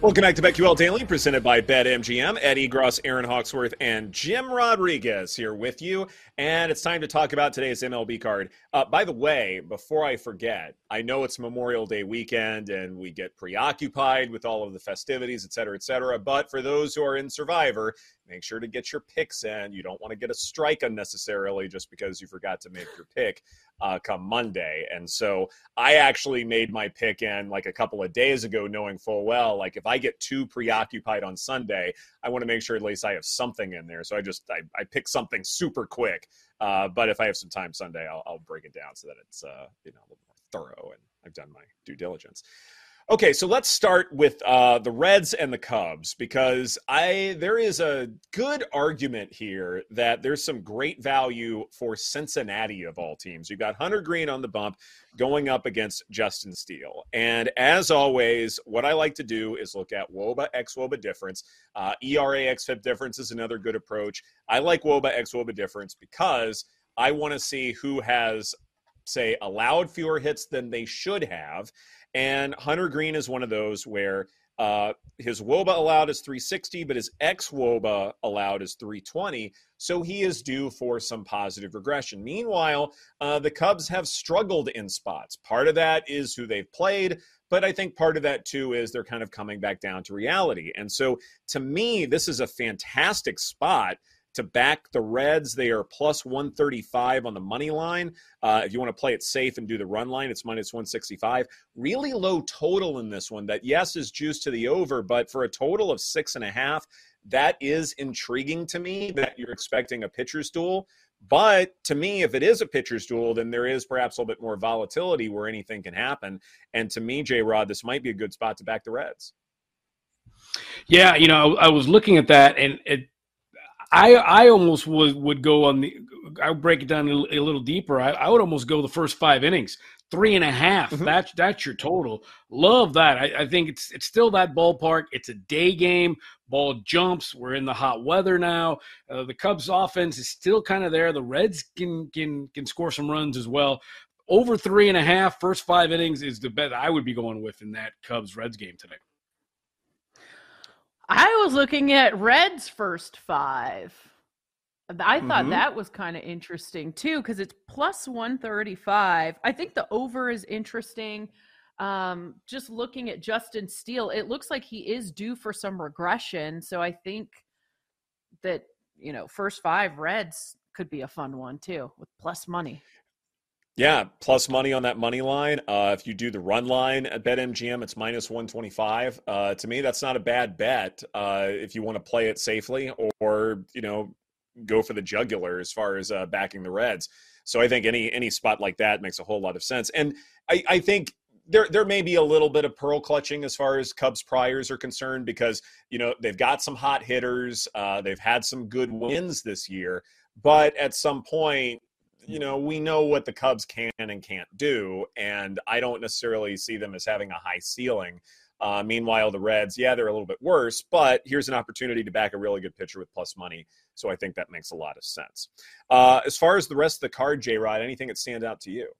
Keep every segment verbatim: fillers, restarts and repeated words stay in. Welcome back to BetQL Daily, presented by BetMGM. Ed Egros, Erin Hawksworth, and Jim Rodriguez here with you. And it's time to talk about today's M L B card. Uh, by the way, before I forget, I know it's Memorial Day weekend and we get preoccupied with all of the festivities, et cetera, et cetera. But for those who are in Survivor, make sure to get your picks in. You don't want to get a strike unnecessarily just because you forgot to make your pick uh, come Monday. And so I actually made my pick in like a couple of days ago, knowing full well, like if I get too preoccupied on Sunday, I want to make sure at least I have something in there. So I just, I, I pick something super quick. Uh, but if I have some time Sunday, I'll, I'll break it down so that it's, uh, you know, a little more thorough and I've done my due diligence. Okay, so let's start with uh, the Reds and the Cubs, because I there is a good argument here that there's some great value for Cincinnati of all teams. You've got Hunter Green on the bump going up against Justin Steele. And as always, what I like to do is look at WOBA x WOBA difference. Uh, E R A x F I P difference is another good approach. I like WOBA x WOBA difference because I want to see who has, say, allowed fewer hits than they should have. And Hunter Green is one of those where uh, his WOBA allowed is three sixty, but his ex-WOBA allowed is three twenty. So he is due for some positive regression. Meanwhile, uh, the Cubs have struggled in spots. Part of that is who they've played, but I think part of that too is they're kind of coming back down to reality. And so to me, this is a fantastic spot to back the Reds. They are plus one thirty-five on the money line. Uh, if you want to play it safe and do the run line, it's minus one sixty-five. Really low total in this one that, yes, is juiced to the over, but for a total of six and a half, that is intriguing to me that you're expecting a pitcher's duel. But to me, if it is a pitcher's duel, then there is perhaps a little bit more volatility where anything can happen. And to me, J-Rod, this might be a good spot to back the Reds. Yeah, you know, I, I was looking at that, and it I, I almost would, would go on the – I would break it down a, a little deeper. I, I would almost go the first five innings, three and a half. Mm-hmm. That's, that's your total. Love that. I, I think it's it's still that ballpark. It's a day game. Ball jumps. We're in the hot weather now. Uh, the Cubs' offense is still kind of there. The Reds can, can, can score some runs as well. Over three and a half, first five innings is the bet I would be going with in that Cubs-Reds game today. I was looking at Reds first five. I thought mm-hmm. that was kind of interesting too, because it's plus one thirty-five. I think the over is interesting. Um, just looking at Justin Steele, it looks like he is due for some regression. So I think that, you know, first five Reds could be a fun one too, with plus money. Yeah, plus money on that money line. Uh, if you do the run line at BetMGM, it's minus one twenty-five. Uh, to me, that's not a bad bet uh, if you want to play it safely or, you know, go for the jugular as far as uh, backing the Reds. So I think any any spot like that makes a whole lot of sense. And I, I think there there may be a little bit of pearl clutching as far as Cubs priors are concerned because, you know, they've got some hot hitters. Uh, they've had some good wins this year. But at some point, you know, we know what the Cubs can and can't do, and I don't necessarily see them as having a high ceiling. Uh, meanwhile, the Reds, yeah, they're a little bit worse, but here's an opportunity to back a really good pitcher with plus money, so I think that makes a lot of sense. Uh, as far as the rest of the card, J-Rod, anything that stands out to you?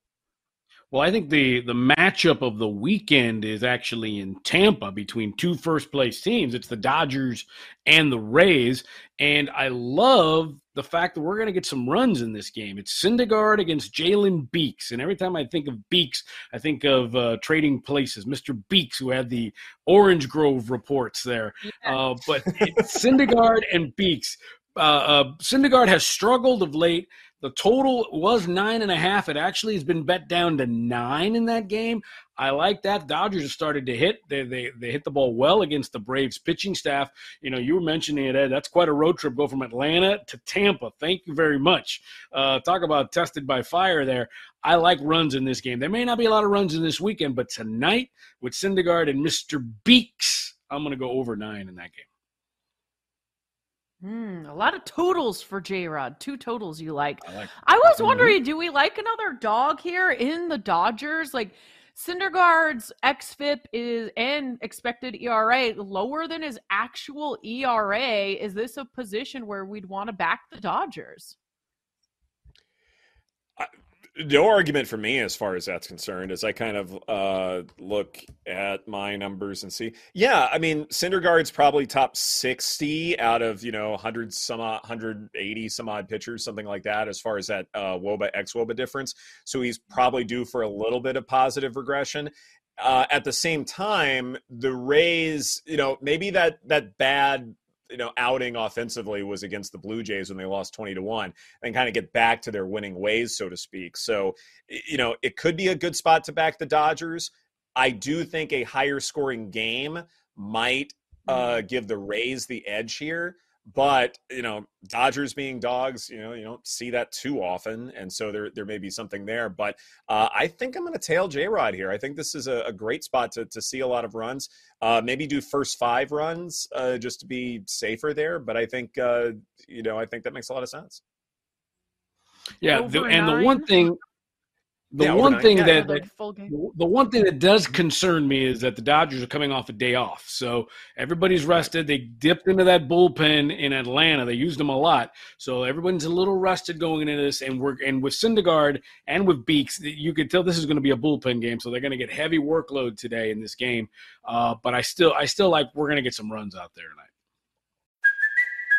Well, I think the the matchup of the weekend is actually in Tampa between two first-place teams. It's the Dodgers and the Rays, and I love the fact that we're going to get some runs in this game. It's Syndergaard against Jalen Beeks, and every time I think of Beeks, I think of uh, Trading Places, Mister Beeks, who had the Orange Grove reports there. Yeah. Uh, but it's Syndergaard and Beeks. Uh, uh, Syndergaard has struggled of late. The total was nine and a half. It actually has been bet down to nine in that game. I like that. Dodgers have started to hit. They they they hit the ball well against the Braves pitching staff. You know, you were mentioning it, Ed. That's quite a road trip. Go from Atlanta to Tampa. Thank you very much. Uh, talk about tested by fire there. I like runs in this game. There may not be a lot of runs in this weekend, but tonight with Syndergaard and Mister Beeks, I'm going to go over nine in that game. Mm, a lot of totals for J-Rod. Two totals you like. I, like I was wondering, do we like another dog here in the Dodgers? Like Syndergaard's X F I P is and expected E R A lower than his actual E R A. Is this a position where we'd want to back the Dodgers? I, no argument for me as far as that's concerned as I kind of uh, look at my numbers and see. Yeah, I mean, Syndergaard's probably top sixty out of, you know, one hundred some odd, one hundred eighty some odd pitchers, something like that, as far as that uh, W O B A, ex-W O B A difference. So he's probably due for a little bit of positive regression. Uh, at the same time, the Rays, you know, maybe that that bad – you know, outing offensively was against the Blue Jays when they lost twenty to one and kind of get back to their winning ways, so to speak. So, you know, it could be a good spot to back the Dodgers. I do think a higher scoring game might uh, give the Rays the edge here, but, you know, Dodgers being dogs, you know, you don't see that too often. And so there, there may be something there, but uh, I think I'm going to tail J-Rod here. I think this is a, a great spot to, to see a lot of runs, uh, maybe do first five runs uh, just to be safer there. But I think, uh, you know, I think that makes a lot of sense. Yeah. The, and the one thing, The yeah, one thing yeah, that the, the one thing that does concern me is that the Dodgers are coming off a day off. So everybody's rested. They dipped into that bullpen in Atlanta. They used them a lot. So everyone's a little rested going into this. And we're and with Syndergaard and with Beeks, you could tell this is going to be a bullpen game. So they're going to get heavy workload today in this game. Uh, but I still I still like we're going to get some runs out there tonight.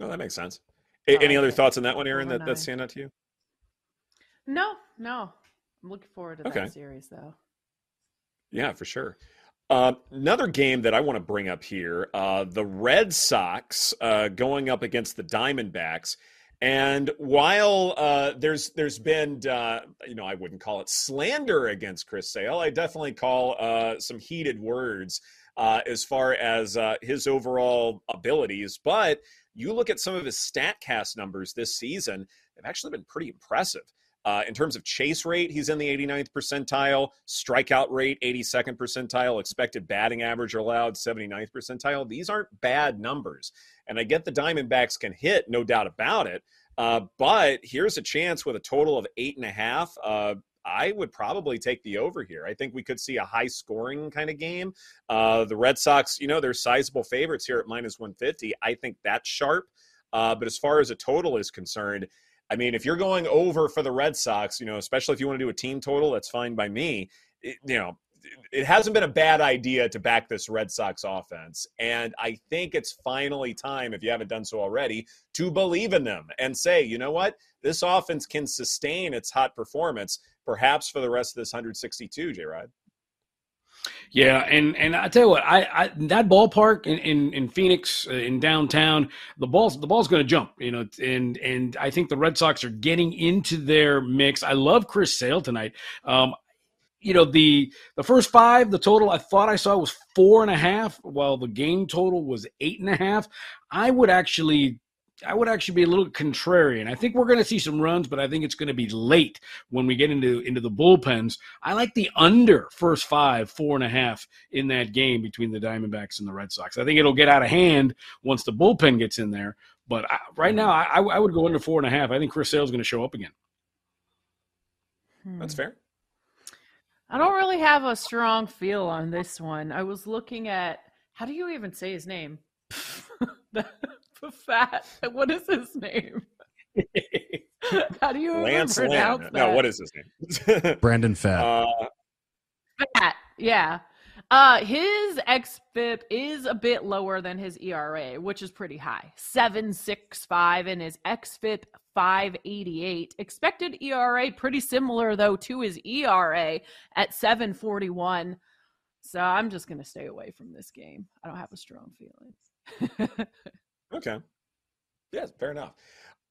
No, that makes sense. A- any other thoughts on that one, Erin, that, that stand out to you? No, no. I'm looking forward to okay. that series, though. Yeah, for sure. Uh, another game that I want to bring up here, uh, the Red Sox uh, going up against the Diamondbacks. And while uh, there's there's been, uh, you know, I wouldn't call it slander against Chris Sale, I definitely call uh, some heated words uh, as far as uh, his overall abilities. But you look at some of his StatCast numbers this season, they've actually been pretty impressive. Uh, in terms of chase rate, he's in the eighty-ninth percentile, strikeout rate, eighty-second percentile, expected batting average allowed, seventy-ninth percentile. These aren't bad numbers. And I get the Diamondbacks can hit, no doubt about it. Uh, but here's a chance with a total of eight and a half. Uh, I would probably take the over here. I think we could see a high-scoring kind of game. Uh, the Red Sox, you know, they're sizable favorites here at minus one fifty. I think that's sharp. Uh, but as far as a total is concerned, I mean, if you're going over for the Red Sox, you know, especially if you want to do a team total, that's fine by me. It, you know, it hasn't been a bad idea to back this Red Sox offense. And I think it's finally time, if you haven't done so already, to believe in them and say, you know what, this offense can sustain its hot performance perhaps for the rest of this one hundred sixty-two, J-Rod. Yeah, and, and I tell you what, I, I that ballpark in, in, in Phoenix, uh, in downtown, the ball's the ball's going to jump, you know, and and I think the Red Sox are getting into their mix. I love Chris Sale tonight. Um, you know, the the first five, the total I thought I saw was four and a half, while the game total was eight and a half. I would actually – I would actually be a little contrarian. I think we're going to see some runs, but I think it's going to be late when we get into, into the bullpens. I like the under first five, four and a half in that game between the Diamondbacks and the Red Sox. I think it'll get out of hand once the bullpen gets in there. But I, right now, I, I would go under four and a half. I think Chris Sale's going to show up again. Hmm. That's fair. I don't really have a strong feel on this one. I was looking at – how do you even say his name? Pfaadt. What is his name? How do you Lance Lynn. Pronounce that? No, what is his name? Brandon Pfaadt. Uh, Pfaadt, yeah. Uh, his xFIP is a bit lower than his E R A, which is pretty high. seven sixty-five and his xFIP five eighty-eight. Expected E R A pretty similar though to his E R A at seven forty-one. So I'm just going to stay away from this game. I don't have a strong feeling. Okay. Yes, fair enough.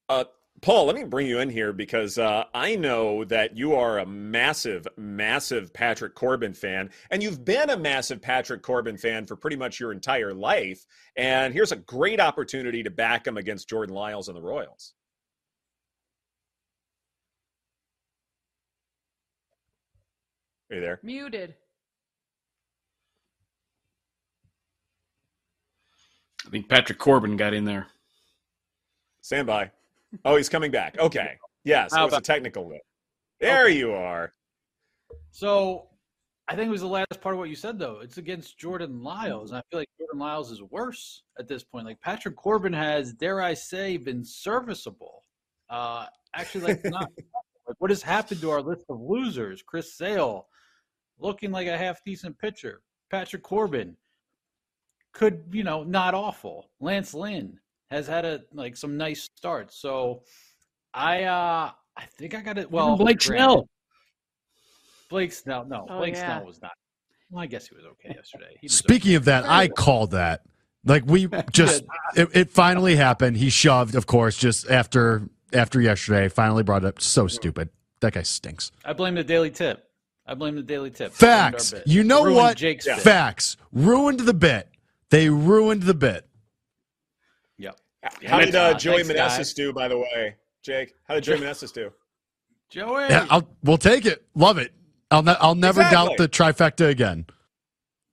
Uh, Paul, let me bring you in here because uh, I know that you are a massive, massive Patrick Corbin fan, and you've been a massive Patrick Corbin fan for pretty much your entire life. And here's a great opportunity to back him against Jordan Lyles and the Royals. Are you there? Muted. I think Patrick Corbin got in there. Stand by. Oh, he's coming back. Okay. Yeah, so it's a technical look. There okay. you are. So I think it was the last part of what you said, though. It's against Jordan Lyles. And I feel like Jordan Lyles is worse at this point. Like, Patrick Corbin has, dare I say, been serviceable. Uh, actually, like, not. Like, what has happened to our list of losers? Chris Sale looking like a half-decent pitcher. Patrick Corbin could, you know, not awful. Lance Lynn has had a like some nice starts. So I uh, I think I got it. Well, Blake Snell. Blake Snell. No, oh, Blake yeah. Snell was not. Well, I guess he was okay yesterday. Was Speaking okay. of that, I called that. Like we just it, it finally happened. He shoved, of course, just after after yesterday. Finally brought it up. So stupid. That guy stinks. I blame the daily tip. I blame the daily tip. Facts. You know ruined what? Jake's yeah. Facts. Ruined the bit. They ruined the bit. How did uh, Joey Meneses do, by the way, Jake? How did Joey Meneses do? Joey, yeah, I'll, we'll take it. Love it. I'll ne- I'll never exactly. doubt the trifecta again.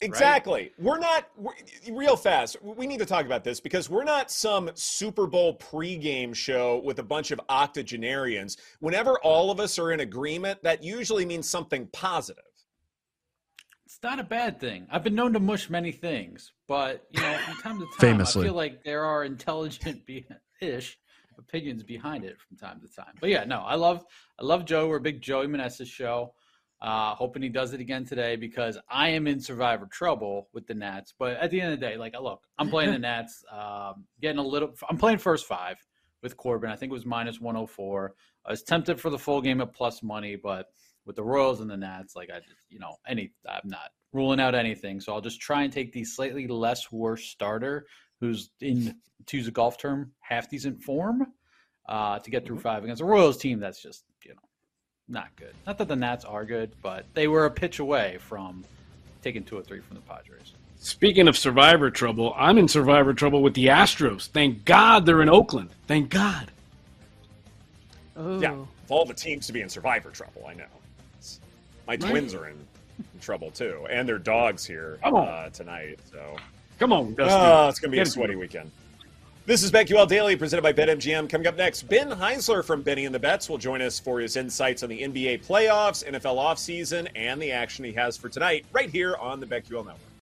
Exactly. Right? We're not we're, real fast. We need to talk about this because we're not some Super Bowl pregame show with a bunch of octogenarians. Whenever all of us are in agreement, that usually means something positive. It's not a bad thing. I've been known to mush many things, but you know, from time to time, famously. I feel like there are intelligent-ish opinions behind it from time to time. But yeah, no, I love, I love Joey. We're a big Joey Meneses show. Uh, hoping he does it again today because I am in survivor trouble with the Nats. But at the end of the day, like, look, I'm playing the Nats. Um, getting a little. I'm playing first five with Corbin. I think it was minus one oh four. I was tempted for the full game at plus money, but with the Royals and the Nats, like I, you know, any I'm not ruling out anything, so I'll just try and take the slightly less worse starter, who's in to use a golf term, half decent form, uh, to get through five against the Royals team. That's just you know, not good. Not that the Nats are good, but they were a pitch away from taking two or three from the Padres. Speaking of survivor trouble, I'm in survivor trouble with the Astros. Thank God they're in Oakland. Thank God. Oh. Yeah, of all the teams to be in survivor trouble, I know. My twins are in, in trouble, too, and their dog's here uh, tonight. So, come on, Dusty. Uh, it's going to be a sweaty weekend. This is BetQL Daily, presented by BetMGM. Coming up next, Ben Heisler from Benny and the Bets will join us for his insights on the N B A playoffs, N F L offseason, and the action he has for tonight right here on the BetQL Network.